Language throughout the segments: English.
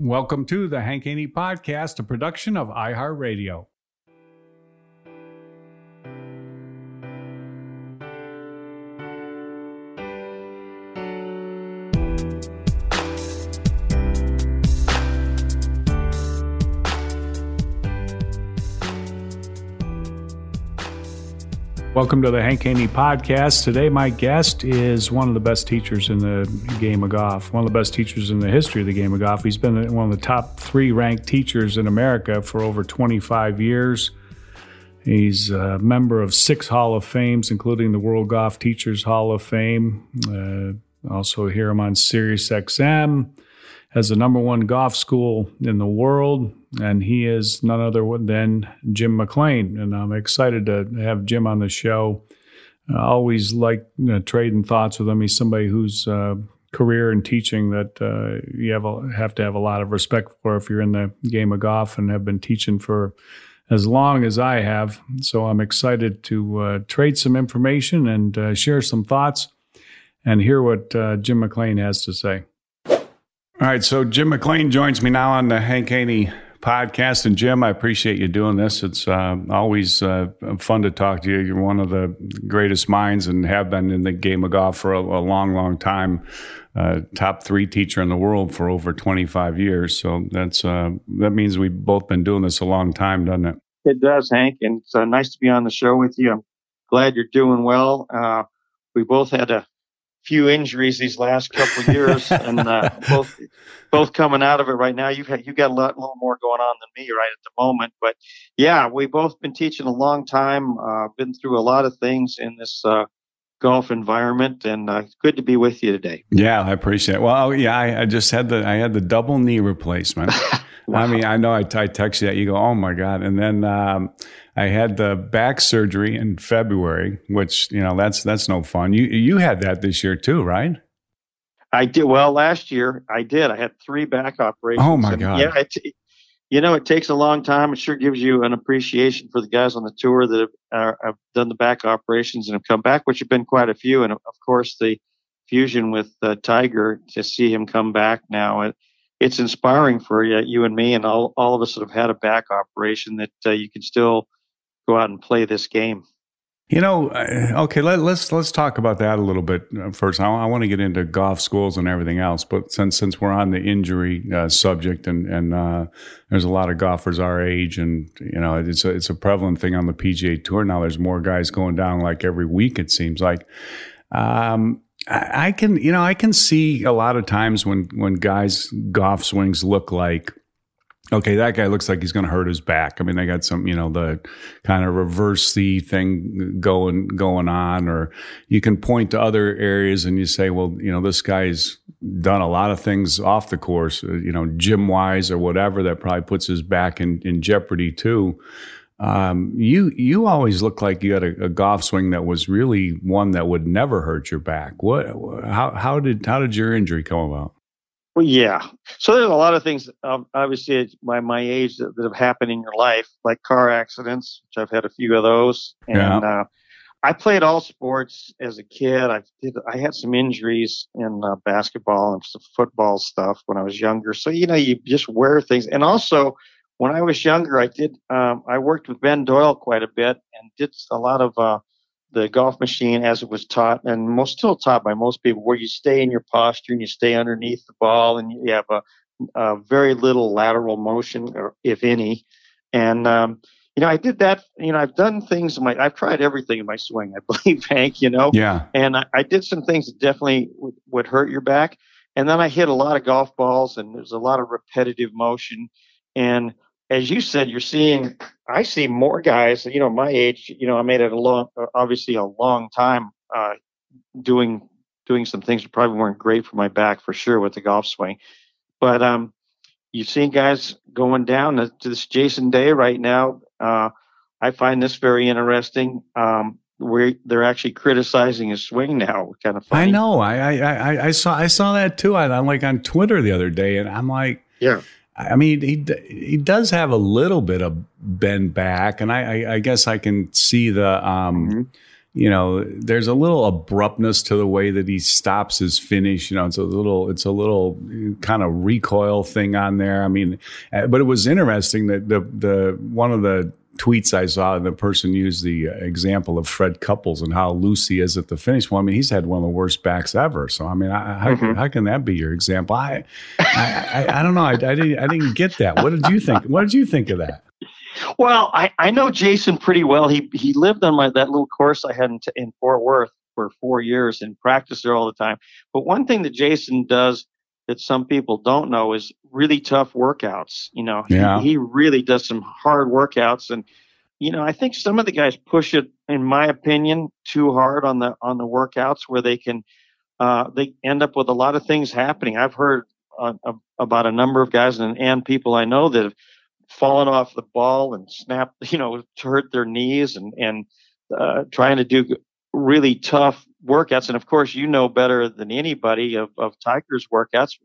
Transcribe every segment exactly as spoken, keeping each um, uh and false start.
Welcome to the Hank Haney Podcast, a production of iHeartRadio. Welcome to the Hank Haney Podcast. Today, my guest is one of the best teachers in the game of golf, one of the best teachers in the history of the game of golf. He's been one of the top three ranked teachers in America for over twenty-five years. He's a member of six Hall of Fames, including the World Golf Teachers Hall of Fame. Uh, also hear him on Sirius X M, has the number one golf school in the world. And he is none other than Jim McLean. And I'm excited to have Jim on the show. I always like you know, trading thoughts with him. He's somebody whose uh, career in teaching that uh, you have, a, have to have a lot of respect for if you're in the game of golf and have been teaching for as long as I have. So I'm excited to uh, trade some information and uh, share some thoughts and hear what uh, Jim McLean has to say. All right, so Jim McLean joins me now on the Hank Haney Podcast. And Jim, I appreciate you doing this. It's uh, always uh, fun to talk to you. You're one of the greatest minds and have been in the game of golf for a, a long, long time. Uh, top three teacher in the world for over twenty-five years. So that's uh, that means we've both been doing this a long time, doesn't it? It does, Hank. And it's uh, nice to be on the show with you. I'm glad you're doing well. Uh, we both had a few injuries these last couple of years, and uh, both both coming out of it right now. You've had, you've got a lot, a little more going on than me right at the moment, but yeah, we've both been teaching a long time, uh, been through a lot of things in this uh, golf environment, and uh, it's good to be with you today. Yeah, I appreciate it. Well, yeah, I, I just had the I had the double knee replacement. Wow. I mean, I know I, I text you that. You go, oh, my God. And then um, I had the back surgery in February, which, you know, that's that's no fun. You you had that this year, too, right? I did. Well, last year I did. I had three back operations. Oh, my God. Yeah, it, you know, it takes a long time. It sure gives you an appreciation for the guys on the tour that have, uh, have done the back operations and have come back, which have been quite a few. And, of course, the fusion with uh, Tiger, to see him come back now. And it's inspiring for you, you and me and all, all of us that have had a back operation that uh, you can still go out and play this game. You know, okay, let, let's let's talk about that a little bit first. I, I want to get into golf schools and everything else, but since since we're on the injury uh, subject, and and uh, there's a lot of golfers our age, and you know, it's a, it's a prevalent thing on the P G A Tour now. There's more guys going down like every week, it seems like. Um, I can, you know, I can see a lot of times when, when guys' golf swings look like, okay, that guy looks like he's going to hurt his back. I mean, they got some, you know, the kind of reverse C thing going going on, or you can point to other areas and you say, well, you know, this guy's done a lot of things off the course, you know, gym-wise or whatever, that probably puts his back in, in jeopardy too. Um, you you always looked like you had a, a golf swing that was really one that would never hurt your back. What how how did how did your injury come about? Well, yeah. So there's a lot of things, um, obviously, at my, my age that, that have happened in your life, like car accidents, which I've had a few of those. And yeah. uh, I played all sports as a kid. I did. I had some injuries in uh, basketball and some football stuff when I was younger. So, you know, you just wear things. And also, when I was younger, I did. Um, I worked with Ben Doyle quite a bit and did a lot of uh, the golf machine as it was taught, and most still taught by most people, where you stay in your posture and you stay underneath the ball, and you have a, a very little lateral motion, or if any. And, um, you know, I did that, you know, I've done things in my, I've tried everything in my swing, I believe, Hank, you know, yeah. And I, I did some things that definitely w- would hurt your back. And then I hit a lot of golf balls, and there's a lot of repetitive motion. And as you said, you're seeing, I see more guys, you know, my age, you know, I made it a long, obviously a long time uh, doing, doing some things that probably weren't great for my back, for sure, with the golf swing. But um, you've seen guys going down to this Jason Day right now. Uh, I find this very interesting. Um, where they're actually criticizing his swing now, kind of funny. I know. I, I, I saw, I saw that too. I, I'm like on Twitter the other day, and I'm like, yeah. I mean, he he does have a little bit of bend back, and I, I, I guess I can see the, um, mm-hmm. you know, there's a little abruptness to the way that he stops his finish. You know, it's a little, it's a little kind of recoil thing on there. I mean, but it was interesting that the the one of the tweets I saw, the person used the example of Fred Couples and how loose he is at the finish. Well, I mean, he's had one of the worst backs ever. So, I mean, I, how, mm-hmm. how can that be your example? I, I, I, I don't know. I, I didn't, I didn't get that. What did you think? What did you think of that? Well, I, I know Jason pretty well. He, he lived on my, that little course I had in, in Fort Worth for four years and practiced there all the time. But one thing that Jason does that some people don't know is really tough workouts. You know, yeah. he, he really does some hard workouts. And, you know, I think some of the guys push it, in my opinion, too hard on the, on the workouts, where they can, uh, they end up with a lot of things happening. I've heard uh, about a number of guys and, and people I know that have fallen off the ball and snapped, you know, hurt their knees and, and, uh, trying to do really tough workouts. And of course, you know better than anybody of, of Tiger's workouts.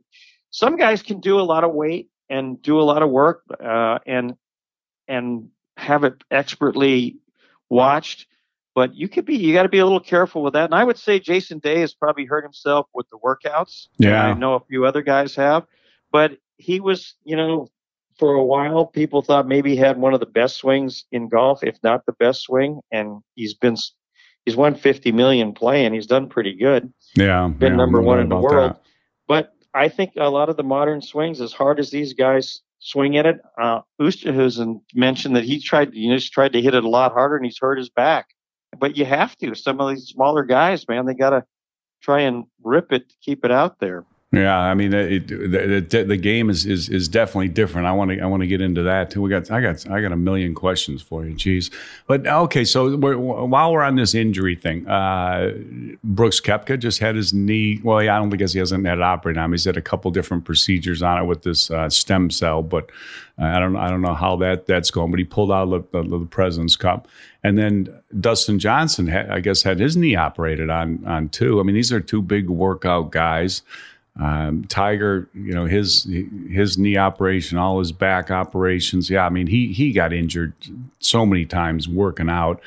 Some guys can do a lot of weight and do a lot of work, uh, and, and have it expertly watched, but you could be, you got to be a little careful with that. And I would say Jason Day has probably hurt himself with the workouts. Yeah. I know a few other guys have, but he was, you know, for a while, people thought maybe he had one of the best swings in golf, if not the best swing. And he's been, he's won fifty million playing. He's done pretty good. Yeah. Been yeah, number one in the world. That. But I think a lot of the modern swings, as hard as these guys swing at it, uh, Oosterhuizen mentioned that he tried, you know, just tried to hit it a lot harder, and he's hurt his back. But you have to. Some of these smaller guys, man, they got to try and rip it to keep it out there. Yeah, I mean, it, it, the, the game is, is is definitely different. I want to I want to get into that too. We got I got I got a million questions for you, geez. But okay, so we're, while we're on this injury thing, uh, Brooks Koepka just had his knee. Well, yeah, I don't think he hasn't had it operated on. He's had a couple different procedures on it with this uh, stem cell, but I don't I don't know how that that's going. But he pulled out of the, the, the President's Cup. And then Dustin Johnson, had, I guess, had his knee operated on on too. I mean, these are two big workout guys. Um, Tiger, you know, his his knee operation, all his back operations. Yeah, I mean, he he got injured so many times working out.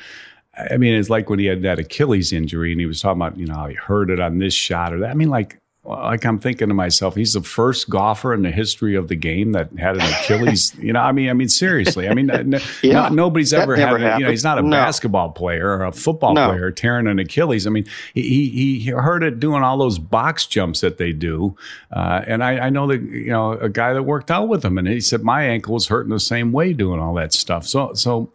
I mean, it's like when he had that Achilles injury and he was talking about, you know, how he hurt it on this shot or that. I mean, like, like I'm thinking to myself, he's the first golfer in the history of the game that had an Achilles. you know, I mean, I mean, seriously, I mean, no, yeah, not, nobody's ever had, happened. You know, he's not a no. basketball player or a football no. player tearing an Achilles. I mean, he, he, he hurt it doing all those box jumps that they do. Uh, and I, I know that, you know, a guy that worked out with him, and he said, my ankle was hurting the same way doing all that stuff. So, so.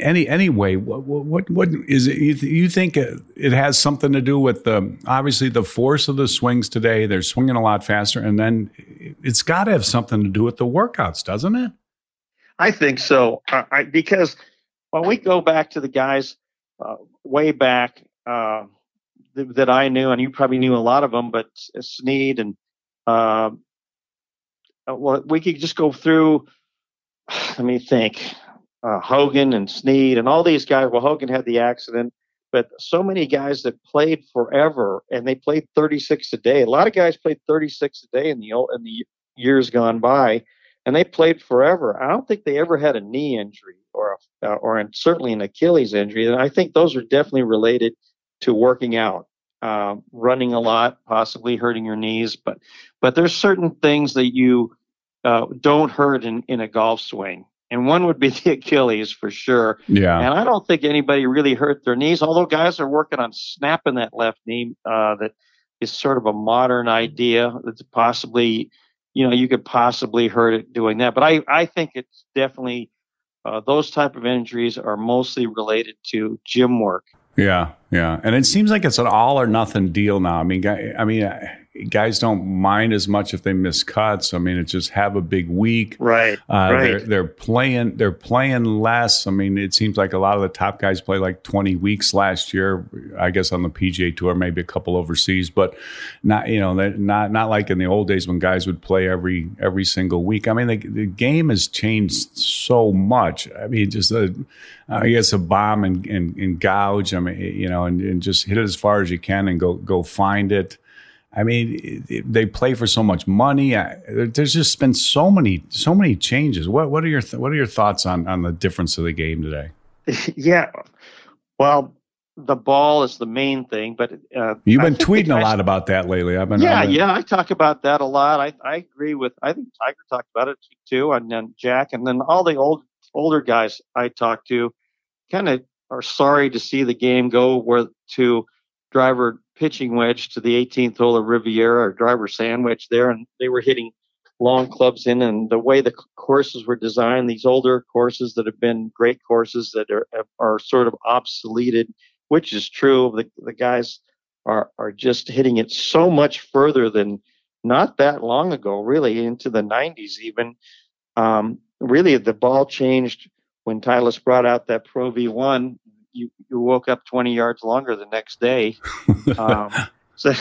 Any anyway, what what what is it? You, th- you think it has something to do with the obviously the force of the swings today? They're swinging a lot faster, and then it's got to have something to do with the workouts, doesn't it? I think so, uh, I, because when we go back to the guys uh, way back uh, th- that I knew, and you probably knew a lot of them, but Snead and uh, well, we could just go through. Let me think. Uh, Hogan and Snead and all these guys. Well, Hogan had the accident, but so many guys that played forever and they played thirty-six a day. A lot of guys played thirty-six a day in the old, in the years gone by, and they played forever. I don't think they ever had a knee injury or a, or an, certainly an Achilles injury. And I think those are definitely related to working out, uh, running a lot, possibly hurting your knees. But but there's certain things that you uh, don't hurt in, in a golf swing. And one would be the Achilles for sure. Yeah. And I don't think anybody really hurt their knees, although guys are working on snapping that left knee. Uh, that is sort of a modern idea that's possibly, you know, you could possibly hurt it doing that. But I, I think it's definitely uh, those type of injuries are mostly related to gym work. Yeah. Yeah. And it seems like it's an all or nothing deal now. I mean, guy, I mean, guys don't mind as much if they miss cuts. I mean, it's just have a big week. Right. Uh, right. They're, they're playing, they're playing less. I mean, it seems like a lot of the top guys play like twenty weeks last year, I guess on the P G A Tour, maybe a couple overseas, but not, you know, not, not like in the old days when guys would play every, every single week. I mean, the, the game has changed so much. I mean, just, a, I guess a bomb and, and, and gouge. I mean, you know, and, and just hit it as far as you can and go, go find it. I mean, they play for so much money. I, there's just been so many, so many changes. What, what are your, th- what are your thoughts on, on the difference of the game today? Yeah, well, the ball is the main thing, but uh, you've been tweeting guys, a lot about that lately. I've been, yeah, I've been, yeah. I talk about that a lot. I, I agree with. I think Tiger talked about it too, and then Jack, and then all the old, older guys I talk to, kind of are sorry to see the game go where to driver pitching wedge to the eighteenth hole of Riviera or driver sandwich there, and they were hitting long clubs in. And the way the courses were designed, these older courses that have been great courses that are are sort of obsoleted, which is true. The the guys are are just hitting it so much further than not that long ago, really into the nineties even. Um, really, the ball changed when Titleist brought out that Pro V one. You, you woke up twenty yards longer the next day. Um, so,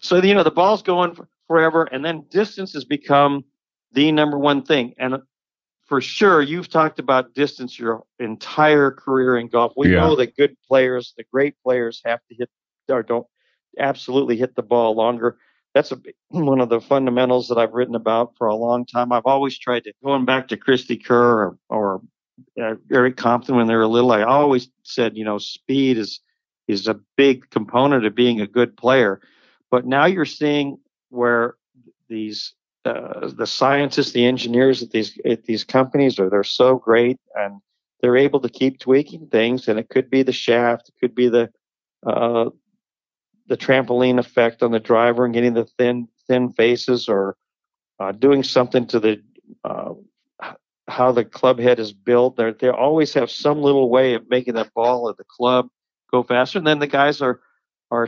so, you know, the ball's going forever, and then distance has become the number one thing. And for sure, you've talked about distance your entire career in golf. We yeah. know that good players, the great players, have to hit or don't absolutely hit the ball longer. That's a, one of the fundamentals that I've written about for a long time. I've always tried to, going back to Christy Kerr or, or Uh, Eric Compton, when they were little, I always said, you know, speed is is a big component of being a good player. But now you're seeing where these uh, the scientists, the engineers at these at these companies are they're so great, and they're able to keep tweaking things. And it could be the shaft, it could be the uh, the trampoline effect on the driver and getting the thin thin faces, or uh, doing something to the uh, how the club head is built. They're, they always have some little way of making that ball or the club go faster. And then the guys are, are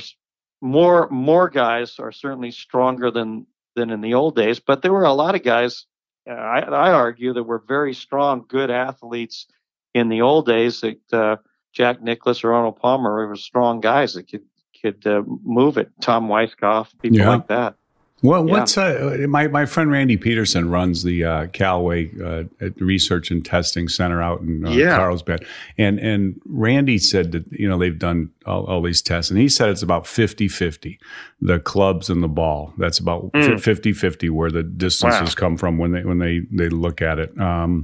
more, more guys are certainly stronger than, than in the old days, but there were a lot of guys, uh, I, I argue, that were very strong, good athletes in the old days, that uh, Jack Nicklaus or Arnold Palmer were strong guys that could, could uh, move it. Tom Weisskopf, people yeah. like that. Well, yeah. what's uh, my my friend Randy Peterson runs the uh, Callaway uh, Research and Testing Center out in uh, yeah. Carlsbad, and and Randy said that, you know, they've done all, all these tests, and he said it's about fifty-fifty, the clubs and the ball. That's about mm. fifty-fifty where the distances wow. come from when they when they they look at it. Um,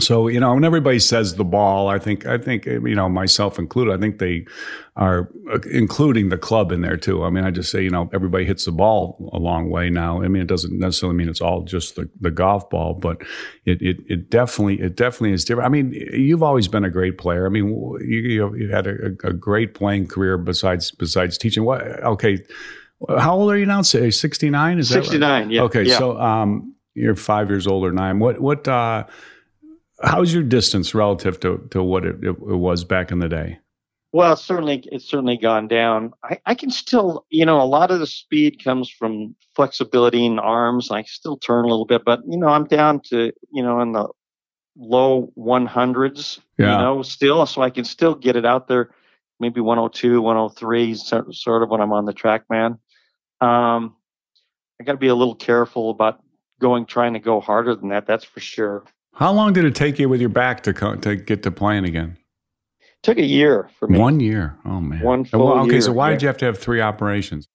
So, you know, when everybody says the ball, I think, I think, you know, myself included, I think they are including the club in there too. I mean, I just say, you know, everybody hits the ball a long way now. I mean, it doesn't necessarily mean it's all just the, the golf ball, but it, it, it definitely, it definitely is different. I mean, you've always been a great player. I mean, you, you had a, a great playing career besides, besides teaching. What? Okay. How old are you now? Say sixty-nine? Is that sixty-nine, right? Yeah. Okay. Yeah. So, um, you're five years old or nine. What, what, uh, how's your distance relative to, to what it, it was back in the day? Well, it's certainly, it's certainly gone down. I, I can still, you know, a lot of the speed comes from flexibility in arms. I still turn a little bit, but, you know, I'm down to, you know, in the low one hundreds, yeah. you know, still. So I can still get it out there, maybe one oh two, one oh three, sort, sort of when I'm on the track, man. Um, I got to be a little careful about going, trying to go harder than that. That's for sure. How long did it take you with your back to co- to get to playing again? Took a year for me. One year. Oh, man. One full well, okay, year. So why did you have to have three operations?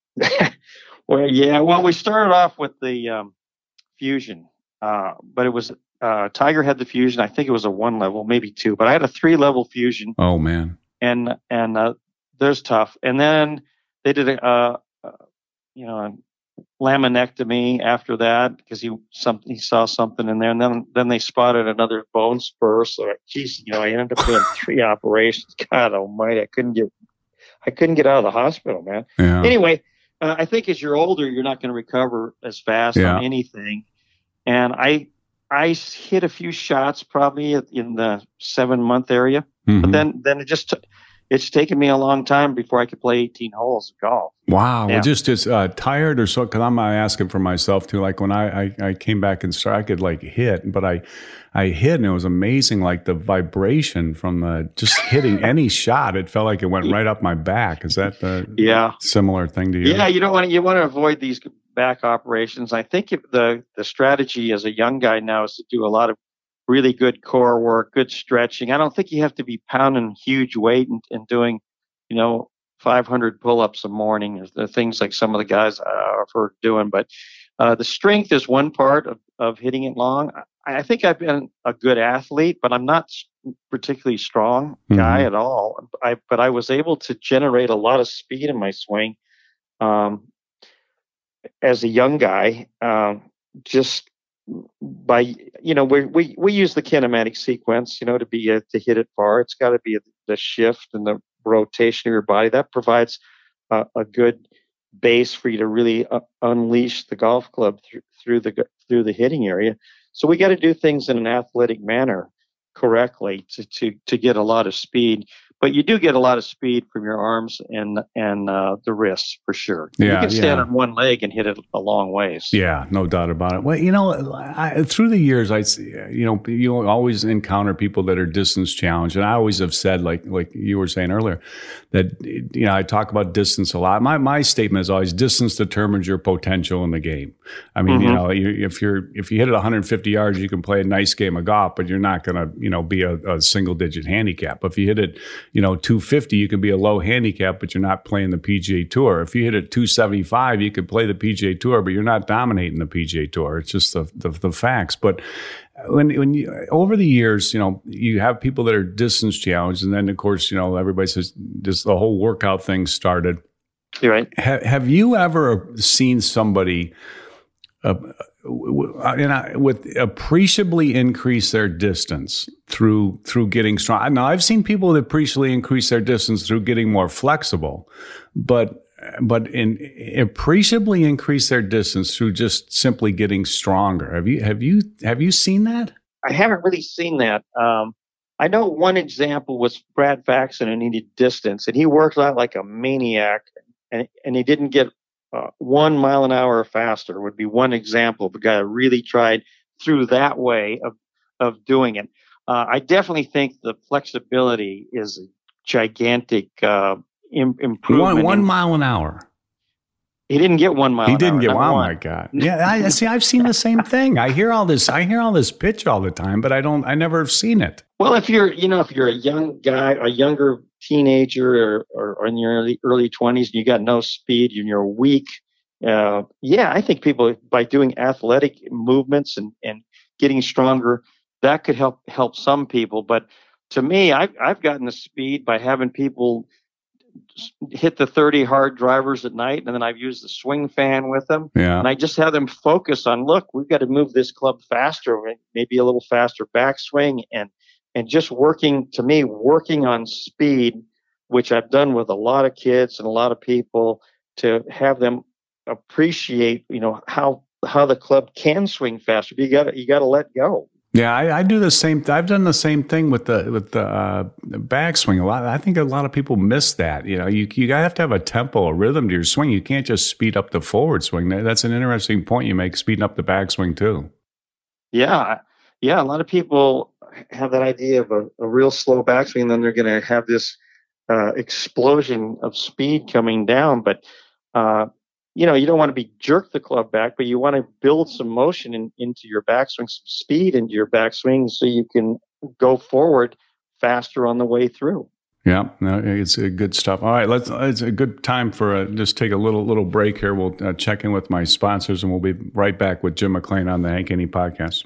Well, yeah. Well, we started off with the um, fusion, uh, but it was uh, Tiger had the fusion. I think it was a one level, maybe two, but I had a three level fusion. Oh, man. And and uh, there's tough. And then they did a uh, uh, you know a laminectomy after that because he some he saw something in there, and then then they spotted another bone spur. So geez, you know, I ended up doing three operations. God Almighty, I couldn't get I couldn't get out of the hospital, man. Yeah. Anyway. Uh, I think as you're older, you're not going to recover as fast yeah. on anything. And I I hit a few shots probably in the seven-month area. Mm-hmm. But then then it just it's taken me a long time before I could play eighteen holes of golf. Wow. Yeah. Well, just as uh, tired or so, because I'm asking for myself too. Like when I, I, I came back and started, I could like hit, but I, I hit and it was amazing. Like the vibration from the, just hitting any shot, it felt like it went right up my back. Is that the yeah. similar thing to you? Yeah. You don't want to, you want to avoid these back operations. I think if the, the strategy as a young guy now is to do a lot of really good core work, good stretching. I don't think you have to be pounding huge weight and, and doing, you know, five hundred pull-ups a morning, things like some of the guys I've heard doing. But uh, the strength is one part of, of hitting it long. I, I think I've been a good athlete, but I'm not particularly strong mm-hmm. guy at all. I, but I was able to generate a lot of speed in my swing um, as a young guy, um, just by, you know, we we we use the kinematic sequence, you know, to be a, to hit it far. It's got to be a, the shift and the rotation of your body that provides uh, a good base for you to really uh, unleash the golf club through, through the through the hitting area. So we got to do things in an athletic manner correctly to, to to get a lot of speed. But you do get a lot of speed from your arms and and uh, the wrists for sure. Yeah, you can stand yeah. on one leg and hit it a long ways. Yeah, no doubt about it. Well, you know, I, through the years, I you know you always encounter people that are distance challenged, and I always have said, like like you were saying earlier, that you know I talk about distance a lot. My my statement is always distance determines your potential in the game. I mean, mm-hmm. you know, you, if you're if you hit it one hundred fifty yards, you can play a nice game of golf, but you're not going to you know be a, a single digit handicap. But if you hit it You know, two fifty, you can be a low handicap, but you're not playing the P G A Tour. If you hit at two seventy-five, you could play the P G A Tour, but you're not dominating the P G A Tour. It's just the the, the facts. But when when you, over the years, you know, you have people that are distance challenged, and then of course, you know, everybody says just the whole workout thing started. You're right. Ha- have you ever seen somebody? Uh, And I, with appreciably increase their distance through through getting strong. Now, I've seen people that appreciably increase their distance through getting more flexible, but but in appreciably increase their distance through just simply getting stronger. Have you have you have you seen that? I haven't really seen that. Um, I know one example was Brad Faxon, who needed distance, and he worked out like a maniac, and and he didn't get. Uh, one mile an hour faster would be one example of a guy that really tried through that way of, of doing it. Uh, I definitely think the flexibility is a gigantic uh, im- improvement. One, one in- mile an hour. He didn't get one mile. He didn't get one. Oh my God! Yeah, I see. I've seen the same thing. I hear all this. I hear all this pitch all the time, but I don't. I never have seen it. Well, if you're, you know, if you're a young guy, a younger teenager, or, or, or in your early early twenties, and you got no speed and you're weak, uh, yeah, I think people by doing athletic movements and, and getting stronger, that could help help some people. But to me, I've I've gotten the speed by having people hit the thirty hard drivers at night, and then I've used the swing fan with them. Yeah. And I just have them focus on, look, we've got to move this club faster, maybe a little faster backswing, and and just working, to me, working on speed, which I've done with a lot of kids and a lot of people, to have them appreciate, you know, how how the club can swing faster. But you got you got to let go. Yeah, I, I do the same. Th- I've done the same thing with the with the, uh, the backswing. A lot. I think a lot of people miss that. You know, you you have to have a tempo, a rhythm to your swing. You can't just speed up the forward swing. That's an interesting point you make. Speeding up the backswing too. Yeah, yeah. A lot of people have that idea of a, a real slow backswing, and then they're going to have this uh, explosion of speed coming down. But uh, you know, you don't want to be jerk the club back, but you want to build some motion in, into your backswing, some speed into your backswing so you can go forward faster on the way through. Yeah, no, it's good stuff. All right, let's. It's a good time for a, just take a little little break here. We'll uh, check in with my sponsors, and we'll be right back with Jim McLean on the Hank Haney Podcast.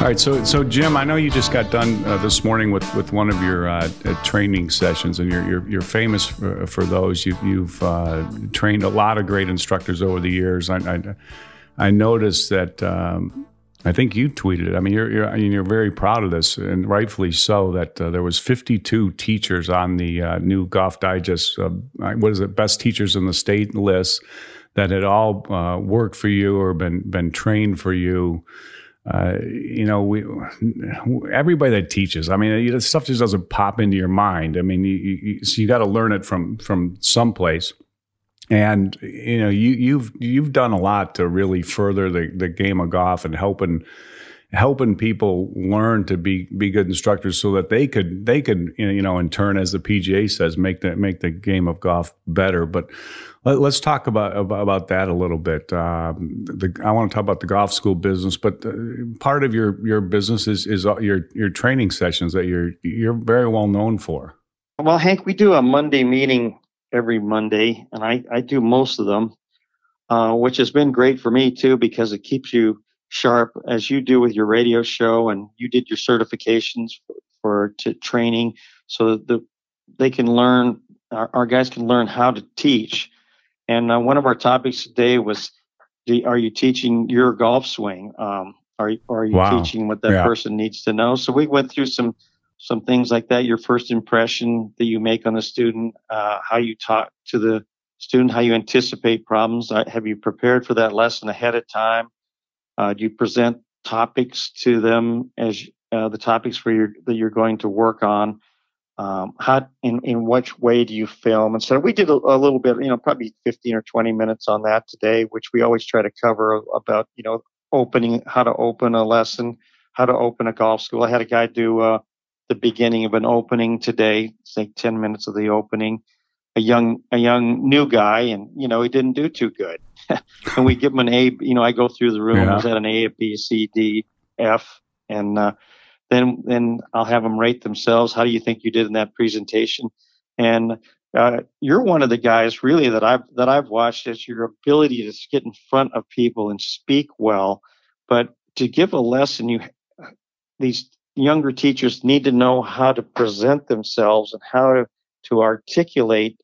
All right, so so Jim, I know you just got done uh, this morning with, with one of your uh, training sessions, and you're you're, you're famous for, for those. You've, you've uh, trained a lot of great instructors over the years. I I, I noticed that um, I think you tweeted. I mean, you're you're I mean, you're very proud of this, and rightfully so. That uh, there was fifty-two teachers on the uh, new Golf Digest. Uh, what is it? Best teachers in the state list that had all uh, worked for you or been been trained for you. Uh, you know, we everybody that teaches. I mean, you know, stuff just doesn't pop into your mind. I mean, you, you, so you got to learn it from from someplace. And you know, you, you've you've done a lot to really further the, the game of golf and helping helping people learn to be be good instructors, so that they could they could you know in turn, as the P G A says, make the make the game of golf better. But let's talk about, about about that a little bit. Um, the, I want to talk about the golf school business, but the, part of your, your business is is your your training sessions that you're you're very well known for. Well, Hank, we do a Monday meeting every Monday, and I, I do most of them, uh, which has been great for me too, because it keeps you sharp, as you do with your radio show, and you did your certifications for, for to training, so that the, they can learn. Our, our guys can learn how to teach. And uh, one of our topics today was, the, are you teaching your golf swing? Um, are, are you wow. teaching what that yeah. person needs to know? So we went through some some things like that, your first impression that you make on the student, uh, how you talk to the student, how you anticipate problems. Uh, have you prepared for that lesson ahead of time? Uh, do you present topics to them as uh, the topics for your, that you're going to work on? Um, how, in, in which way do you film? And so we did a, a little bit, you know, probably fifteen or twenty minutes on that today, which we always try to cover about, you know, opening, how to open a lesson, how to open a golf school. I had a guy do uh, the beginning of an opening today, say ten minutes of the opening, a young, a young new guy. And, you know, he didn't do too good. And we give him an A, you know, I go through the room, yeah. Is that an A, a B, C, D, F, and, uh, Then, then I'll have them rate themselves. How do you think you did in that presentation? And uh, you're one of the guys, really, that I've that I've watched is your ability to get in front of people and speak well. But to give a lesson, you these younger teachers need to know how to present themselves and how to, to articulate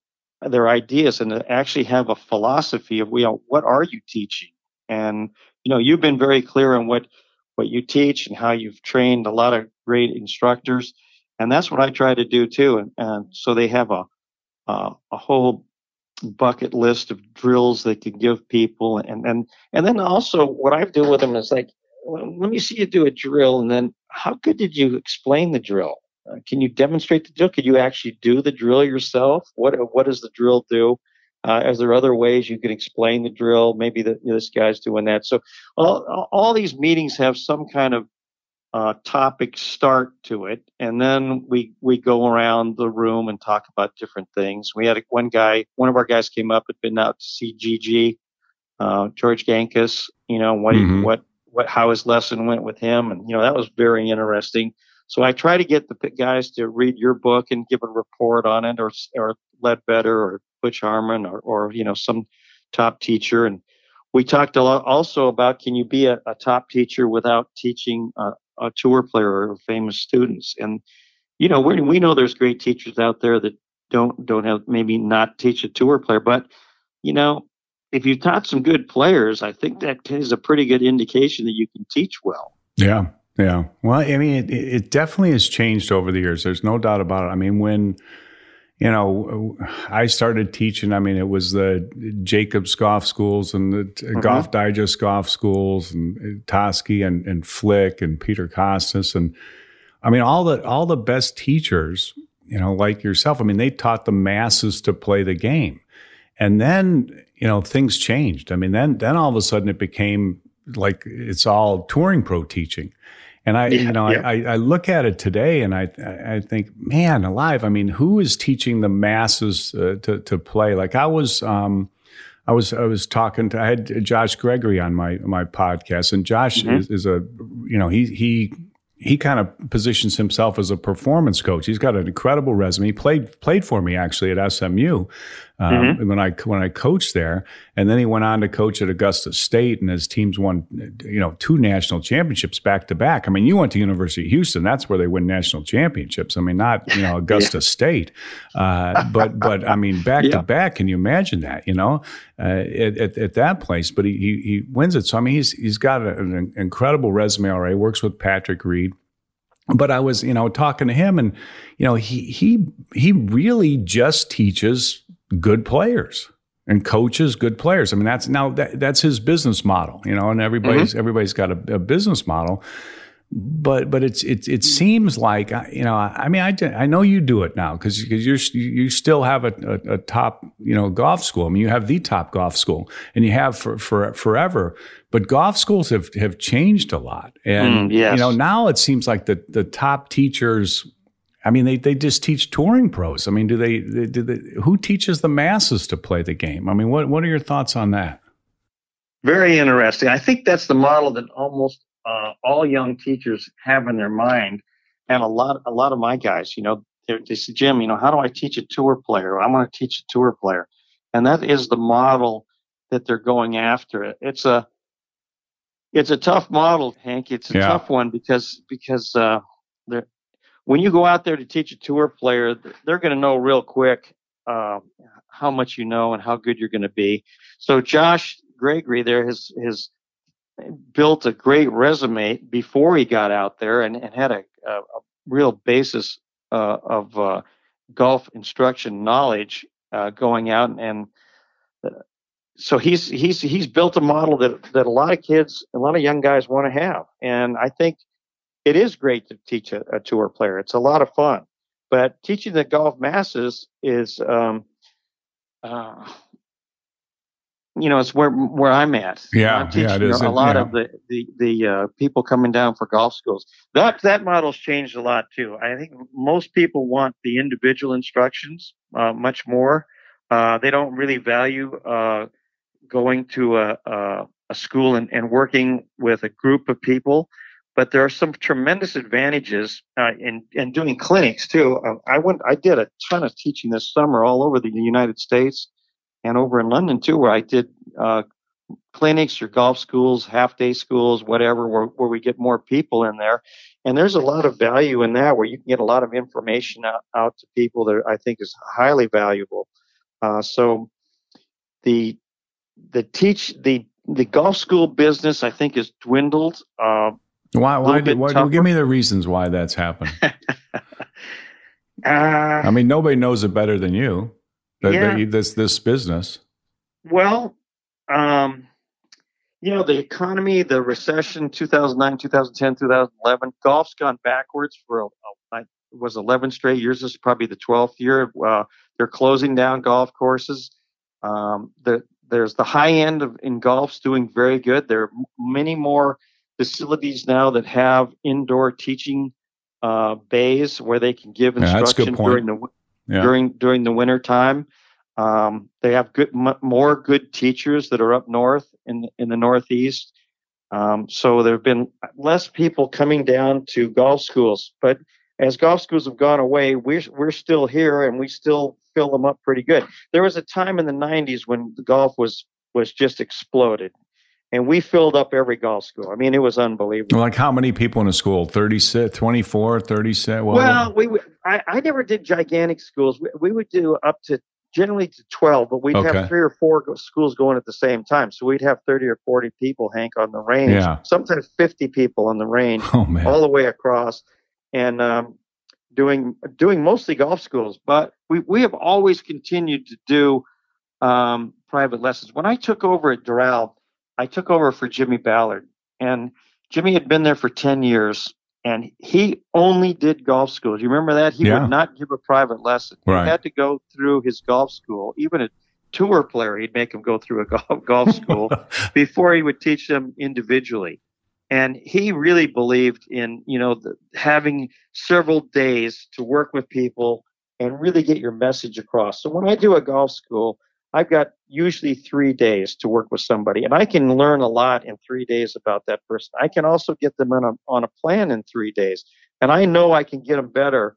their ideas and to actually have a philosophy of, you know, what are you teaching? And you know, you've been very clear on what. what you teach and how you've trained a lot of great instructors. And that's what I try to do too. And, and so they have a, uh, a whole bucket list of drills they can give people. And, and, and then also what I do with them is like, well, let me see you do a drill. And then how good did you explain the drill? Uh, can you demonstrate the drill? Can you actually do the drill yourself? What what does the drill do? Uh, is there other ways you can explain the drill? Maybe the, you know, this guy's doing that. So all, all these meetings have some kind of uh, topic start to it. And then we, we go around the room and talk about different things. We had one guy, one of our guys came up, had been out to see G G, uh, George Gankus, you know, what, mm-hmm. what, what, how his lesson went with him. And, you know, that was very interesting. So I try to get the guys to read your book and give a report on it, or, or Ledbetter or Butch Harmon, or, or, you know, some top teacher. And we talked a lot also about, can you be a, a top teacher without teaching a, a tour player or famous students? And, you know, we we know there's great teachers out there that don't, don't have, maybe not teach a tour player, but, you know, if you taught some good players, I think that is a pretty good indication that you can teach well. Yeah. Yeah. Well, I mean, it, it definitely has changed over the years. There's no doubt about it. I mean, when, you know, I started teaching, I mean, it was the Jacobs Golf Schools and the mm-hmm. Golf Digest Golf Schools and Toski and, and Flick and Peter Costas. And I mean, all the, all the best teachers, you know, like yourself, I mean, they taught the masses to play the game. And then, you know, things changed. I mean, then, then all of a sudden it became like it's all touring pro teaching. And I, yeah, you know, yeah. I, I look at it today, and I, I think, man, alive! I mean, who is teaching the masses uh, to to play? Like I was, um, I was, I was talking to, I had Josh Gregory on my my podcast, and Josh mm-hmm. is, is a, you know, he he he kind of positions himself as a performance coach. He's got an incredible resume. He played played for me actually at S M U um, mm-hmm. when I when I coached there, and then he went on to coach at Augusta State, and his teams won, you know, two national championships back to back. I mean, you went to University of Houston; that's where they win national championships. I mean, not, you know, Augusta yeah. State, uh, but but I mean, back yeah. to back. Can you imagine that? You know, uh, at, at at that place, but he, he he wins it. So I mean, he's he's got a, an incredible resume already. Works with Patrick Reed. But I was, you know, talking to him, and, you know, he he he really just teaches good players and coaches good players. I mean, that's now that, that's his business model, you know, and everybody's mm-hmm. everybody's got a, a business model. But but it's it it seems like, you know, I mean, I, I know you do it now because because you're you still have a, a, a top, you know, golf school. I mean, you have the top golf school, and you have for, for forever. But golf schools have, have changed a lot, and mm, yes. you know, now it seems like the the top teachers. I mean, they they just teach touring pros. I mean, do they, they do they, who teaches the masses to play the game? I mean, what what are your thoughts on that? Very interesting. I think that's the model that almost. Uh, all young teachers have in their mind, and a lot, a lot of my guys, you know, they say, Jim, you know, how do I teach a tour player? I want to teach a tour player, and that is the model that they're going after. It's a, it's a tough model, Hank. It's a yeah. tough one because because uh, when you go out there to teach a tour player, they're going to know real quick uh, how much you know and how good you're going to be. So Josh Gregory, there, his his. built a great resume before he got out there, and, and had a, a, a real basis uh, of uh, golf instruction knowledge uh, going out, and, and uh, so he's he's he's built a model that that a lot of kids, a lot of young guys want to have, and I think it is great to teach a, a tour player. It's a lot of fun, but teaching the golf masses is. Um, uh, You know, it's where where I'm at. Yeah, I'm teaching yeah, it is. a lot yeah. of the the the uh, people coming down for golf schools. That that model's changed a lot too. I think most people want the individual instructions uh, much more. Uh, they don't really value uh, going to a a, a school and, and working with a group of people. But there are some tremendous advantages uh, in in doing clinics too. Uh, I went, I did a ton of teaching this summer all over the United States. And over in London, too, where I did uh, clinics or golf schools, half-day schools, whatever, where, where we get more people in there. And there's a lot of value in that, where you can get a lot of information out, out to people that I think is highly valuable. Uh, so the the teach the the golf school business, I think, has dwindled. Uh, why? Why? Did, why do, give me the reasons why that's happened. uh, I mean, nobody knows it better than you. Yeah. The, this this business. Well, um, you know, the economy, the recession, two thousand nine, two thousand ten, two thousand eleven, golf's gone backwards for a, a, was eleven straight years. This is probably the twelfth year. Uh, they're closing down golf courses. Um, the, there's the high end of in golf's doing very good. There are many more facilities now that have indoor teaching uh, bays where they can give instruction yeah, during the yeah. during during the winter time. Um, they have good m- more good teachers that are up north in the, in the Northeast. Um, so there have been less people coming down to golf schools, but as golf schools have gone away, we're we're still here and we still fill them up pretty good. There was a time in the nineties when golf was was just exploded, and we filled up every golf school. I mean, it was unbelievable. Like how many people in a school? thirty, twenty-four, thirty? Well, well we would, I, I never did gigantic schools. We, we would do up to generally to twelve, but we'd okay. have three or four schools going at the same time. So we'd have thirty or forty people, Hank, on the range, yeah. sometimes fifty people on the range, oh, man. all the way across, and um, doing doing mostly golf schools. But we, we have always continued to do um, private lessons. When I took over at Doral, I took over for Jimmy Ballard, and Jimmy had been there for ten years, and he only did golf schools. You remember that? He yeah. would not give a private lesson. Right. He had to go through his golf school. Even a tour player, he'd make him go through a golf, golf school before he would teach them individually. And he really believed in, you know, the, having several days to work with people and really get your message across. So when I do a golf school, I've got usually three days to work with somebody, and I can learn a lot in three days about that person. I can also get them on a, on a plan in three days, and I know I can get them better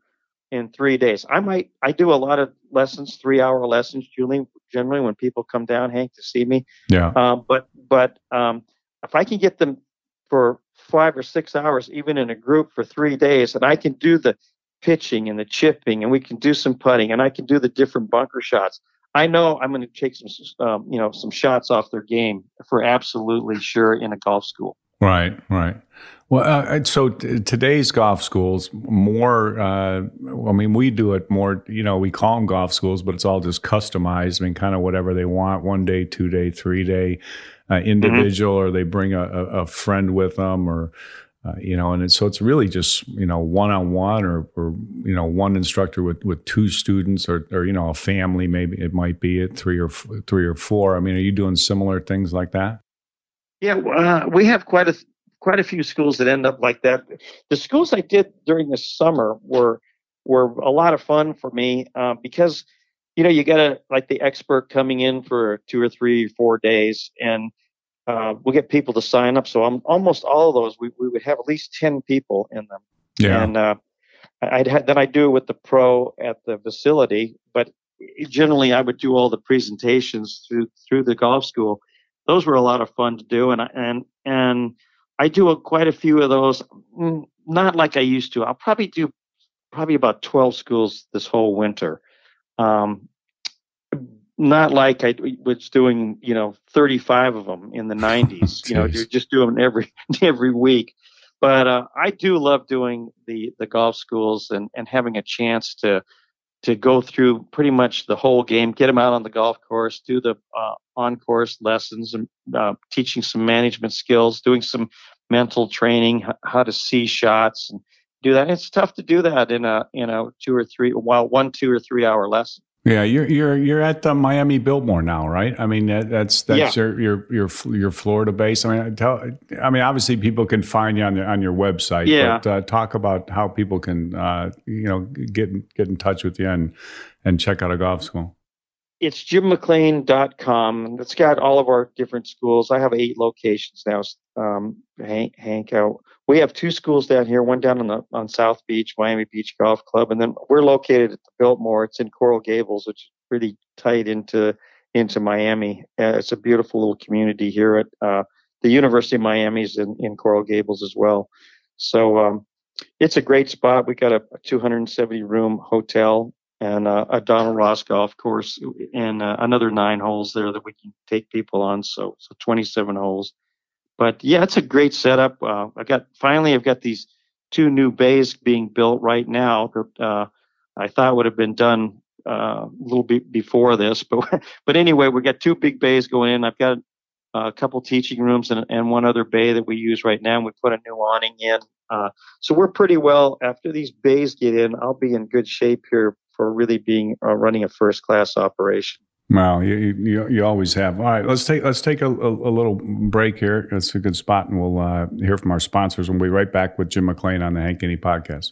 in three days. I might I do a lot of lessons, three-hour lessons, Julie, generally when people come down, Hank, to see me. Yeah. Um, but but um, if I can get them for five or six hours, even in a group for three days, and I can do the pitching and the chipping, and we can do some putting, and I can do the different bunker shots, I know I'm going to take some, um, you know, some shots off their game for absolutely sure in a golf school. Right, right. Well, uh, so t- today's golf schools more, uh, I mean, we do it more, you know, we call them golf schools, but it's all just customized. I mean, kind of whatever they want, one day, two day, three day, uh, individual, mm-hmm. or they bring a, a friend with them or, uh, you know, and it's, so it's really just, you know, one-on-one or, or, you know, one instructor with, with two students or, or, you know, a family, maybe it might be at three or f- three or four. I mean, are you doing similar things like that? Yeah, uh, we have quite a, quite a few schools that end up like that. The schools I did during the summer were, were a lot of fun for me uh, because, you know, you got a, like the expert coming in for two or three, four days and, Uh, we'll get people to sign up. So I'm almost all of those, we, we would have at least ten people in them. Yeah. And uh, I'd ha- then I do it with the pro at the facility, but generally I would do all the presentations through through the golf school. Those were a lot of fun to do, and I, and and I do a, quite a few of those. Not like I used to. I'll probably do probably about twelve schools this whole winter. Um, Not like I was doing, you know, thirty-five of them in the nineties. You know, you just do them every every week. But uh, I do love doing the, the golf schools and, and having a chance to to go through pretty much the whole game, get them out on the golf course, do the uh, on-course lessons, and uh, teaching some management skills, doing some mental training, h- how to see shots and do that. And it's tough to do that in a in a two or three, well, one two or three hour lesson. Yeah, you're you're you're at the Miami Biltmore now, right? I mean, that, that's that's yeah. your your your your Florida base. I mean, tell, I mean, obviously people can find you on the, on your website. Yeah. But uh, talk about how people can uh, you know get get in touch with you and and check out a golf school. It's jim mclean dot com. It's got all of our different schools. I have eight locations now. Um, Hank, Hank, uh, we have two schools down here. One down on the on South Beach, Miami Beach Golf Club, and then we're located at the Biltmore. It's in Coral Gables, which is pretty tight into into Miami. Uh, it's a beautiful little community here at uh, the University of Miami's in, in Coral Gables as well. So um, it's a great spot. We got a, a two hundred seventy room hotel. And uh, a Donald Ross golf course, and uh, another nine holes there that we can take people on. So, so twenty-seven holes. But yeah, it's a great setup. Uh, I got finally, I've got these two new bays being built right now that uh, I thought would have been done uh, a little bit before this. But but anyway, we got two big bays going in. I've got a couple teaching rooms, and, and one other bay that we use right now. And we put a new awning in. Uh, so we're pretty well, after these bays get in, I'll be in good shape here for really being uh, running a first class operation. Wow, you, you you always have. All right, let's take let's take a, a, a little break here. It's a good spot, and we'll uh, hear from our sponsors. We'll be right back with Jim McLean on the Hank Haney Podcast.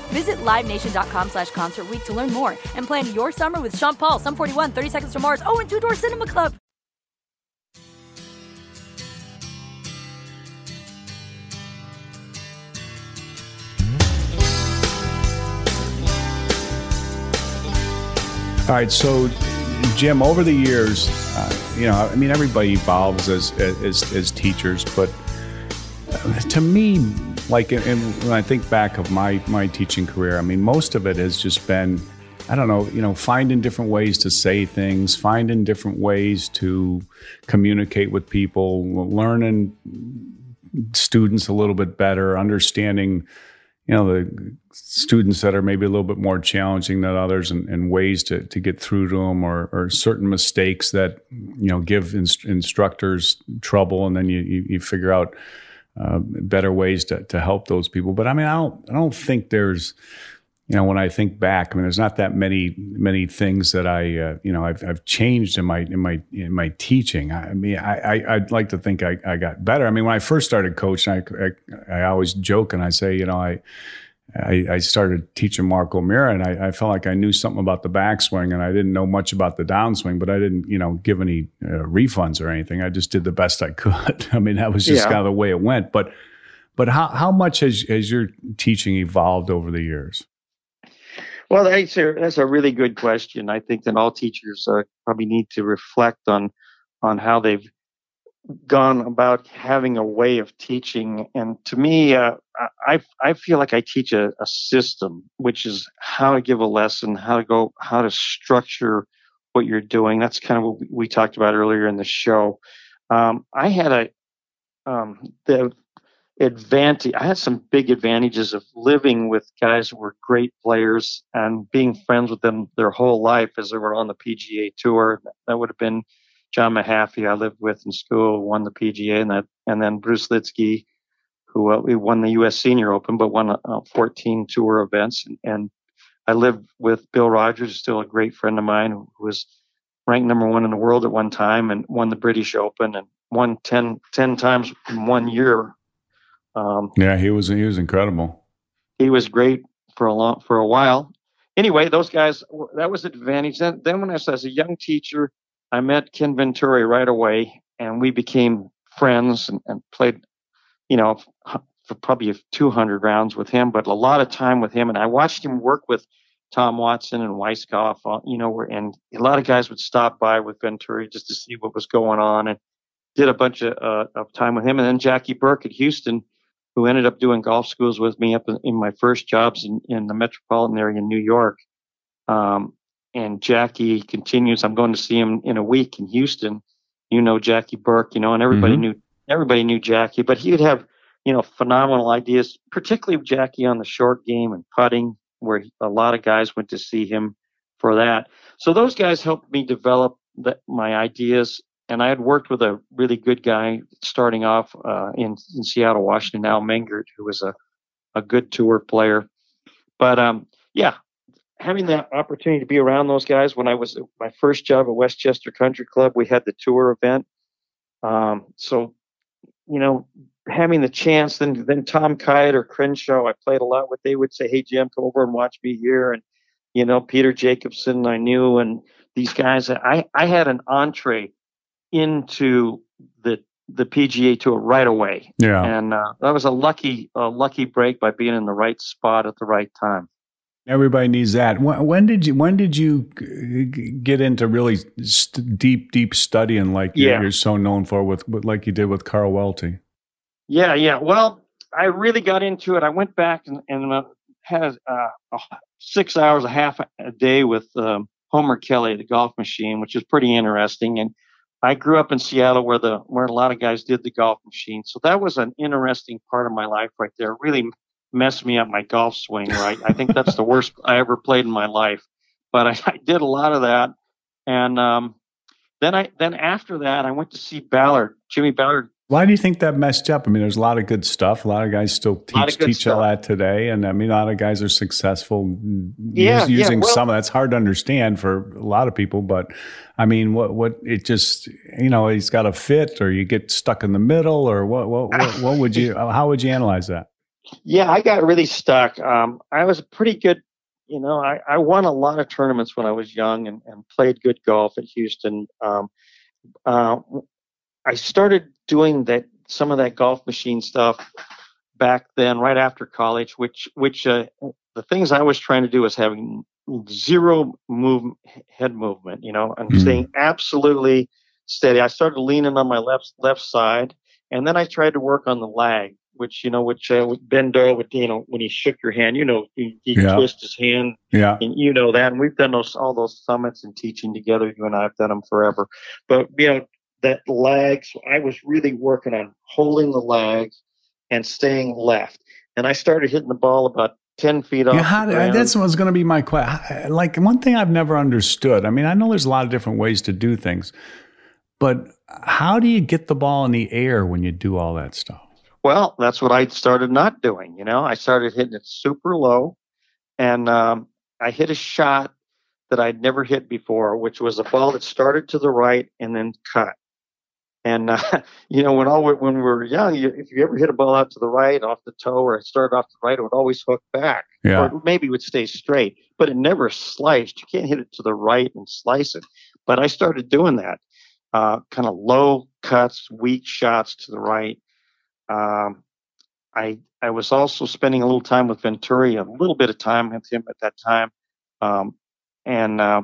Visit livenation dot com slash concert week to learn more and plan your summer with Sean Paul, Sum forty-one, thirty seconds to Mars, oh, and Two Door Cinema Club. All right, so Jim, over the years, uh, you know, I mean, everybody evolves as as, as teachers, but uh, to me, like, in, in, when I think back of my my teaching career, I mean, most of it has just been, I don't know, you know, finding different ways to say things, finding different ways to communicate with people, learning students a little bit better, understanding, you know, the students that are maybe a little bit more challenging than others, and, and ways to, to get through to them, or, or certain mistakes that, you know, give inst- instructors trouble, and then you, you, you figure out uh, better ways to, to help those people. But I mean, I don't, I don't think there's, you know, when I think back, I mean, there's not that many, many things that I, uh, you know, I've, I've changed in my, in my, in my teaching. I mean, I, I I'd like to think I, I got better. I mean, when I first started coaching, I, I, I always joke and I say, you know, I, I, I started teaching Mark O'Meara, and I, I felt like I knew something about the backswing, and I didn't know much about the downswing, but I didn't, you know, give any uh, refunds or anything. I just did the best I could. I mean, that was just yeah. kind of the way it went. But, but how, how much has, has your teaching evolved over the years? Well, that's a, that's a really good question. I think that all teachers uh, probably need to reflect on on how they've gone about having a way of teaching. And to me, uh, I I feel like I teach a, a system, which is how to give a lesson, how to go, how to structure what you're doing. That's kind of what we talked about earlier in the show. Um, I had a um, the advantage. I had some big advantages of living with guys who were great players and being friends with them their whole life as they were on the P G A Tour. That would have been John Mahaffey, I lived with in school, won the P G A, and that, and then Bruce Litsky, who uh, won the U S Senior Open, but won uh, fourteen tour events. And, and I lived with Bill Rogers, still a great friend of mine, who was ranked number one in the world at one time and won the British Open and won ten, ten times in one year. Um, yeah, he was he was incredible. He was great for a long for a while. Anyway, those guys, that was an advantage. Then, then when I was as a young teacher, I met Ken Venturi right away, and we became friends and, and played, you know, for probably two hundred rounds with him, but a lot of time with him. And I watched him work with Tom Watson and Weisskopf, you know, and a lot of guys would stop by with Venturi just to see what was going on, and did a bunch of, uh, of time with him. And then Jackie Burke at Houston, who ended up doing golf schools with me up in, in my first jobs in, in the metropolitan area in New York. Um, and Jackie continues. I'm going to see him in a week in Houston. You know, Jackie Burke, you know, and everybody mm-hmm. knew, everybody knew Jackie, but he would have you know, phenomenal ideas, particularly with Jackie on the short game and putting, where a lot of guys went to see him for that. So those guys helped me develop the, my ideas. And I had worked with a really good guy starting off uh, in, in Seattle, Washington, Al Mengert, who was a, a good tour player. But um, yeah, having that opportunity to be around those guys. When I was at my first job at Westchester Country Club, we had the tour event. Um, so, you know, having the chance, then then Tom Kite or Crenshaw, I played a lot with. They would say, "Hey, Jim, come over and watch me here." And, you know, Peter Jacobson, I knew, and these guys, I, I had an entree into the the P G A Tour right away. Yeah. And uh, that was a lucky, a lucky break by being in the right spot at the right time. Everybody needs that. When did you When did you get into really st- deep, deep studying like yeah. you're so known for, with, with like you did with Carl Welty? Yeah, yeah. Well, I really got into it. I went back and, and uh, had uh, six hours, a half a day with um, Homer Kelly, the golf machine, which is pretty interesting. And I grew up in Seattle where the where a lot of guys did the golf machine. So that was an interesting part of my life right there. Really messed me up my golf swing, right? I think that's the worst I ever played in my life. But I, I did a lot of that. And um, then I then after that, I went to see Ballard, Jimmy Ballard. Why do you think that messed up? I mean, there's a lot of good stuff. A lot of guys still teach teach all that today. And I mean, a lot of guys are successful yeah, using yeah, well, some of that's hard to understand for a lot of people. But I mean, what, what it just, you know, he's got a fit or you get stuck in the middle or what, what, what, what would you, how would you analyze that? Yeah, I got really stuck. Um, I was pretty good, you know, I, I won a lot of tournaments when I was young and, and played good golf at Houston. Um, uh, I started doing that, some of that golf machine stuff back then, right after college, which, which uh, the things I was trying to do was having zero move, head movement, you know, and mm-hmm. staying absolutely steady. I started leaning on my left left side, and then I tried to work on the lag. Which, you know, which uh, Ben Doyle would, you know, when he shook your hand, you know, he, he yeah. twist his hand. Yeah. And you know that. And we've done those all those summits and teaching together. You and I have done them forever. But, you know, that lag. So I was really working on holding the lag and staying left. And I started hitting the ball about ten feet off. Yeah, how did, that's what's going to be my question. Like, one thing I've never understood. I mean, I know there's a lot of different ways to do things, but how do you get the ball in the air when you do all that stuff? Well, that's what I started not doing. You know, I started hitting it super low, and um, I hit a shot that I'd never hit before, which was a ball that started to the right and then cut. And, uh, you know, when all when we were young, you, if you ever hit a ball out to the right, off the toe, or it started off to the right, it would always hook back. Yeah. Or maybe it would stay straight, but it never sliced. You can't hit it to the right and slice it. But I started doing that, uh, kind of low cuts, weak shots to the right. Um, I I was also spending a little time with Venturi, a little bit of time with him at that time, um, and uh,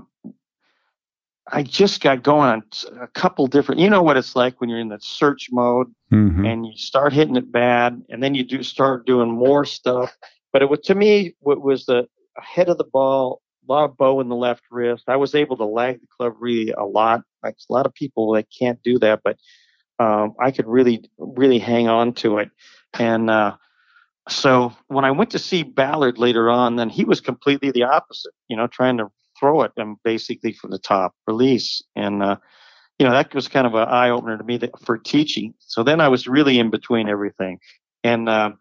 I just got going on a couple different. You know what it's like when you're in that search mode mm-hmm. and you start hitting it bad, and then you do start doing more stuff. But it was, to me, what was the head of the ball, a lot of bow in the left wrist. I was able to lag the club really a lot. Like a lot of people, they can't do that, but. Um, I could really, really hang on to it. And uh, so when I went to see Ballard later on, then he was completely the opposite, you know, trying to throw it and basically from the top release. And, uh, you know, that was kind of an eye opener to me that, for teaching. So then I was really in between everything. And, uh,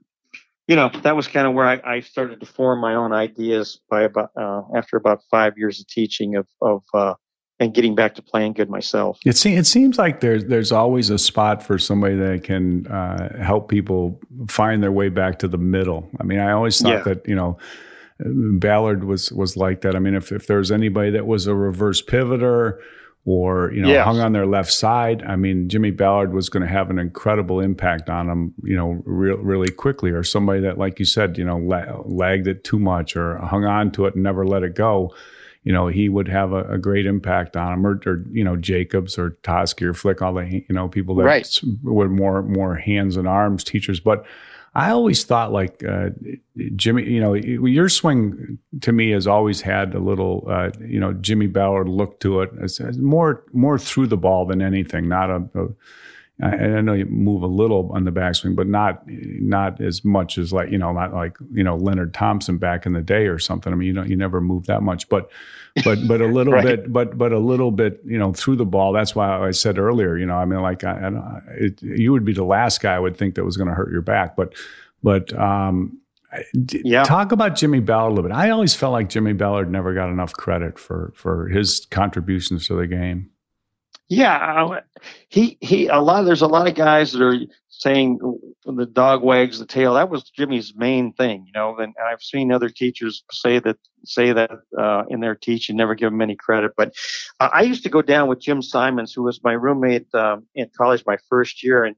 you know, that was kind of where I, I started to form my own ideas by about uh, after about five years of teaching of, of, uh, and getting back to playing good myself. It, se- it seems like there's there's always a spot for somebody that can uh, help people find their way back to the middle. I mean, I always thought yeah. that, you know, Ballard was was like that. I mean, if, if there was anybody that was a reverse pivoter or, you know, yes. hung on their left side, I mean, Jimmy Ballard was going to have an incredible impact on them, you know, re- really quickly. Or somebody that, like you said, you know, la- lagged it too much or hung on to it and never let it go. You know, he would have a, a great impact on him, or, or you know, Jacobs or Toski or Flick, all the, you know, people that right. were more more hands and arms teachers. But I always thought like uh, Jimmy, you know, your swing to me has always had a little, uh, you know, Jimmy Ballard look to it. It's more more through the ball than anything, not a, a I, I know you move a little on the backswing, but not not as much as like, you know, not like, you know, Leonard Thompson back in the day or something. I mean, you don't, you never move that much, but but but a little right. bit, but but a little bit, you know, through the ball. That's why I said earlier, you know, I mean, like I, I don't, it, you would be the last guy I would think that was going to hurt your back, but but um, yeah. Talk about Jimmy Ballard a little bit. I always felt like Jimmy Ballard never got enough credit for for his contributions to the game. Yeah, he he. A lot. There's a lot of guys that are saying the dog wags the tail. That was Jimmy's main thing, you know. And I've seen other teachers say that say that uh, in their teaching, never give him any credit. But uh, I used to go down with Jim Simons, who was my roommate um, in college my first year, and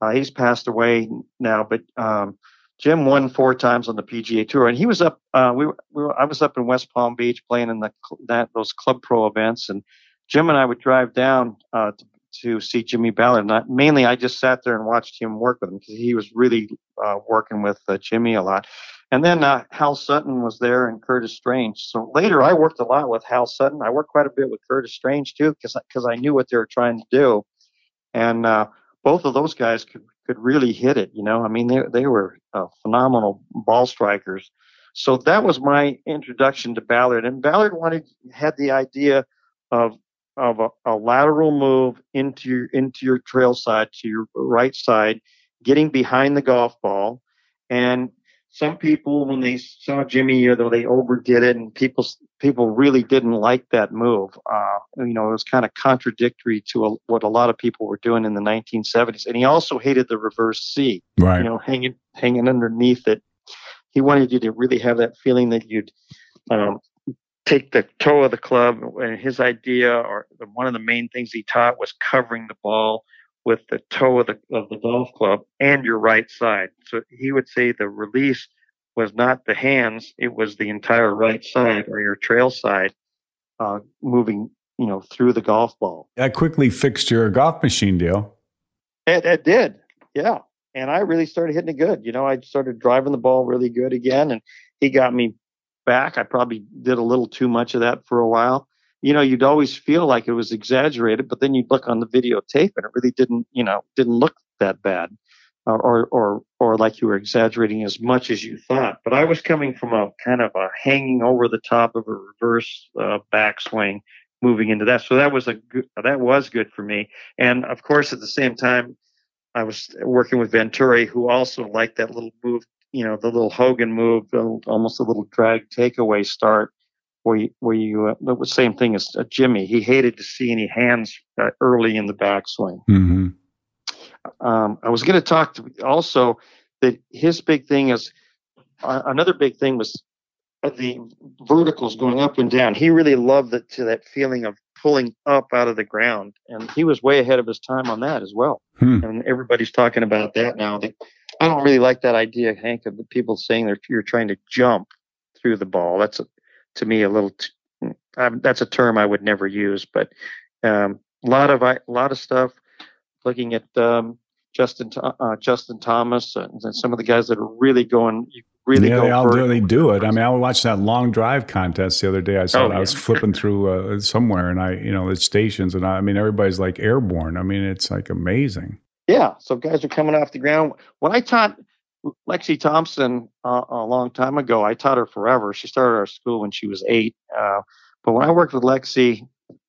uh, he's passed away now. But um, Jim won four times on the P G A Tour, and he was up. Uh, we, were, we were. I was up in West Palm Beach playing in the that those Club Pro events, and Jim and I would drive down uh, to, to see Jimmy Ballard. And I, mainly, I just sat there and watched him work with him because he was really uh, working with uh, Jimmy a lot. And then uh, Hal Sutton was there and Curtis Strange. So later, I worked a lot with Hal Sutton. I worked quite a bit with Curtis Strange, too, because because I knew what they were trying to do. And uh, both of those guys could, could really hit it, you know. I mean, they, they were uh, phenomenal ball strikers. So that was my introduction to Ballard. And Ballard wanted had the idea of of a, a lateral move into your, into your trail side, to your right side, getting behind the golf ball. And some people, when they saw Jimmy, though, they overdid it, and people people really didn't like that move. Uh, you know, it was kind of contradictory to a, what a lot of people were doing in the nineteen seventies. And he also hated the reverse C, right. You know, hanging hanging underneath it. He wanted you to really have that feeling that you'd um, – take the toe of the club, and his idea, or the, one of the main things he taught, was covering the ball with the toe of the of the golf club and your right side. So he would say the release was not the hands; it was the entire right side, or your trail side, uh, moving, you know, through the golf ball. That quickly fixed your golf machine deal. It, it did, yeah. And I really started hitting it good. You know, I started driving the ball really good again, and he got me back. I probably did a little too much of that for a while. You know, you'd always feel like it was exaggerated, but then you'd look on the videotape and it really didn't, you know, didn't look that bad, or, or, or, or like you were exaggerating as much as you thought. But I was coming from a kind of a hanging over the top of a reverse uh, backswing, moving into that. So that was a good, that was good for me. And of course, at the same time, I was working with Venturi, who also liked that little move. You know, the little Hogan move, almost a little drag takeaway start, where you, where you uh, the same thing as uh, Jimmy. He hated to see any hands uh, early in the backswing. Mm-hmm. Um, I was going to talk to also that his big thing is uh, another big thing was the verticals going up and down. He really loved that to that feeling of pulling up out of the ground, and he was way ahead of his time on that as well. Hmm. And everybody's talking about that now. That, I don't really like that idea, Hank, of the people saying that you're trying to jump through the ball. That's, a, to me, a little. T- I'm, that's a term I would never use. But um, a lot of a lot of stuff. Looking at um, Justin uh, Justin Thomas and, and some of the guys that are really going. You really yeah, go they all really do it. I mean, I watched that long drive contest the other day. I saw. Oh, it. Yeah. I was flipping through uh, somewhere, and I, you know, the stations, and I, I mean, everybody's like airborne. I mean, it's like amazing. Yeah, so guys are coming off the ground. When I taught Lexi Thompson uh, a long time ago, I taught her forever. She started our school when she was eight. Uh, but when I worked with Lexi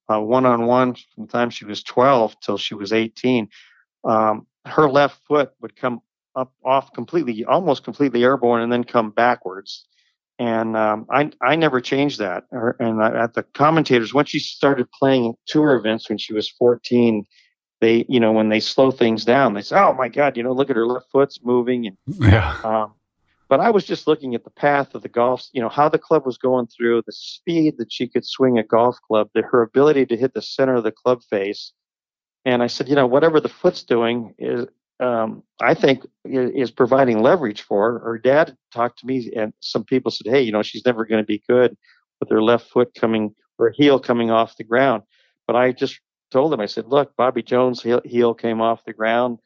uh, one-on-one from the time she was twelve till she was eighteen, um, her left foot would come up off completely, almost completely airborne, and then come backwards. And um, I I never changed that. Her, and I, at the commentators, once she started playing tour events when she was fourteen, they, you know, when they slow things down, they say, "Oh my God, you know, look at her left foot's moving." And, yeah. Um, but I was just looking at the path of the golf, you know, how the club was going through, the speed that she could swing a golf club, that her ability to hit the center of the club face. And I said, you know, whatever the foot's doing is, um, I think, is providing leverage for her. Her dad talked to me, and some people said, "Hey, you know, she's never going to be good with her left foot coming, her heel coming off the ground." But I just told him, I said, "Look, Bobby Jones' heel came off the ground.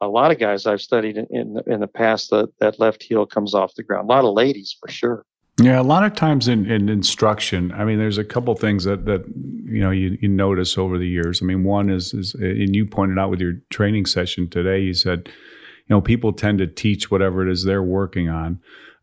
A lot of guys I've studied in in the, in the past, that that left heel comes off the ground. A lot of ladies, for sure." Yeah, a lot of times in, in instruction, I mean, there's a couple things that that you know, you, you notice over the years? I mean, one is, is, and you pointed out with your training session today, you said, you know, people tend to teach whatever it is they're working on.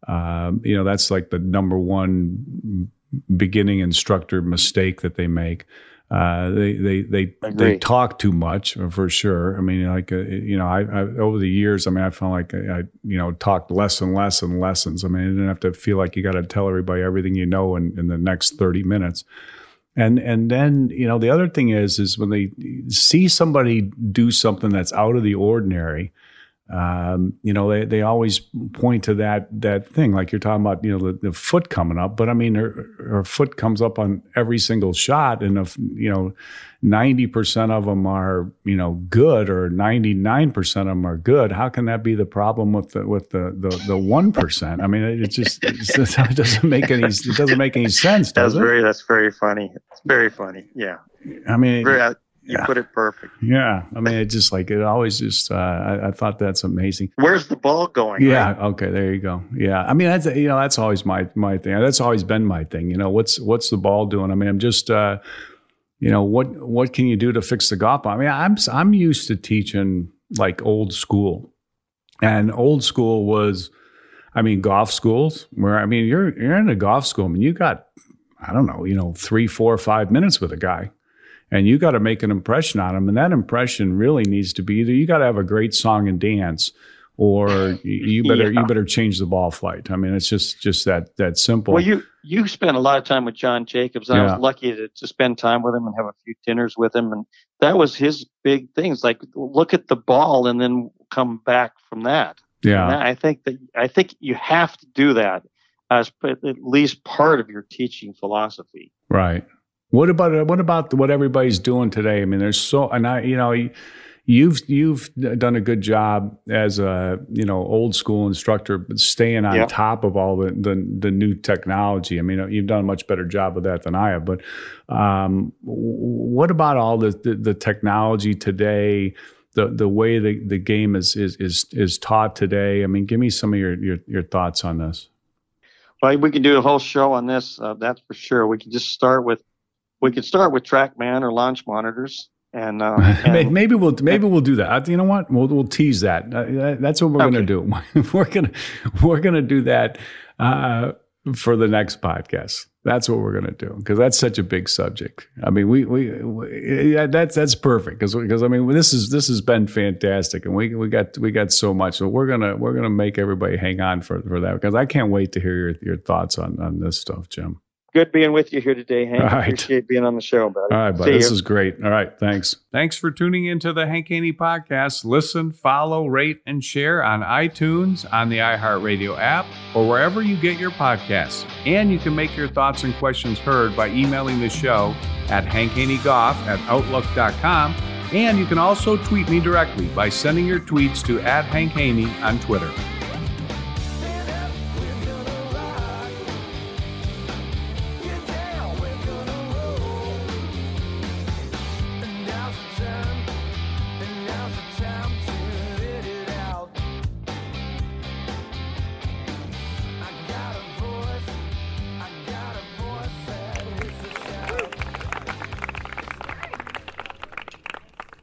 Um, you know, that's like the number one beginning instructor mistake that they make. Uh, they they they, they talk too much, for sure. I mean, like uh, you know, I, I over the years, I mean, I felt like I, I you know talked less and less and lessons. I mean, I didn't have to feel like you got to tell everybody everything you know in, in the next thirty minutes. And and then you know, the other thing is is when they see somebody do something that's out of the ordinary. Um, you know, they, they always point to that that thing, like you're talking about, you know, the, the foot coming up. But I mean, her, her foot comes up on every single shot, and if you know, ninety percent of them are you know good, or ninety nine percent of them are good. How can that be the problem with the with the the, the one percent? I mean, it just it doesn't make any it doesn't make any sense. Does that's it? very that's very funny. It's very funny. Yeah. I mean. Very, I- You yeah. put it perfect. Yeah. I mean, it just like, it always just, uh, I, I thought that's amazing. Where's the ball going? Yeah. Right? Okay. There you go. Yeah. I mean, that's, you know, that's always my, my thing. That's always been my thing. You know, what's, what's the ball doing? I mean, I'm just, uh, you know, what, what can you do to fix the golf ball? I mean, I'm, I'm used to teaching like old school, and old school was, I mean, golf schools where, I mean, you're, you're in a golf school. I mean, you got, I don't know, you know, three, four, five minutes with a guy. And you got to make an impression on them. And that impression really needs to be either you got to have a great song and dance, or you better yeah. you better change the ball flight. I mean, it's just just that that simple. Well, you you spent a lot of time with John Jacobs. I yeah. was lucky to, to spend time with him and have a few dinners with him. And that was his big things, like look at the ball and then come back from that. Yeah, that, I think that I think you have to do that as at least part of your teaching philosophy. Right. What about what about what everybody's doing today? I mean, there's so, and I, you know, you've you've done a good job as a you know old school instructor, but staying on yep. top of all the, the the new technology. I mean, you've done a much better job of that than I have. But um, what about all the, the the technology today? The the way the, the game is is is is taught today. I mean, give me some of your your, your thoughts on this. Well, we can do a whole show on this. Uh, that's for sure. We can just start with. We could start with TrackMan or launch monitors, and, uh, and maybe we'll maybe we'll do that. You know what? We'll we'll tease that. Uh, that's what we're okay. going to do. We're gonna we're gonna do that uh, for the next podcast. That's what we're going to do, because that's such a big subject. I mean, we we, we yeah, that's that's perfect because because I mean this is this has been fantastic, and we we got we got so much. So we're gonna we're gonna make everybody hang on for, for that, because I can't wait to hear your your thoughts on, on this stuff, Jim. Good being with you here today, Hank. All right. Appreciate being on the show, buddy. All right, buddy. This is great. All right, thanks. Thanks for tuning into the Hank Haney Podcast. Listen, follow, rate, and share on iTunes, on the iHeartRadio app, or wherever you get your podcasts. And you can make your thoughts and questions heard by emailing the show at hankhaneygolf at outlook dot com. And you can also tweet me directly by sending your tweets to at Hank Haney on Twitter.